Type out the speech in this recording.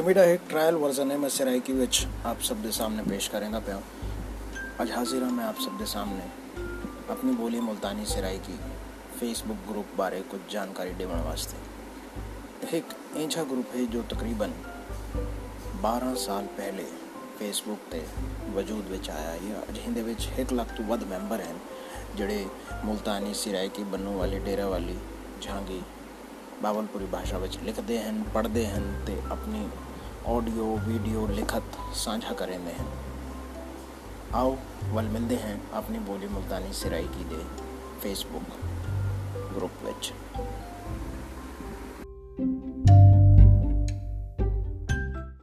एमिडा एक trial version है मैं सिरायकी विच आप सबके सामने पेश करेंगे पे आज हाजिर हूँ मैं आप सबके सामने अपनी बोली मुल्तानी सिरायकी फेसबुक ग्रुप बारे कुछ जानकारी देने वास्ते। एक ऐसा ग्रुप है जो तकरीबन 12 साल पहले फेसबुक ते वजूद विच आया या जिंदे विच 1 लाख तो वध मैंबर हैं जड़े मुल्तानी सिरायकी बन्नों वाली डेरा वाली झांगी बावलपुरी भाषा में लिखते हैं पढ़ते हैं ते अपनी ऑडियो वीडियो लिखत साझा करेंदे हैं। आओ वल मिलते हैं अपनी बोली मुल्तानी सिरायकी दे फेसबुक ग्रुप विच।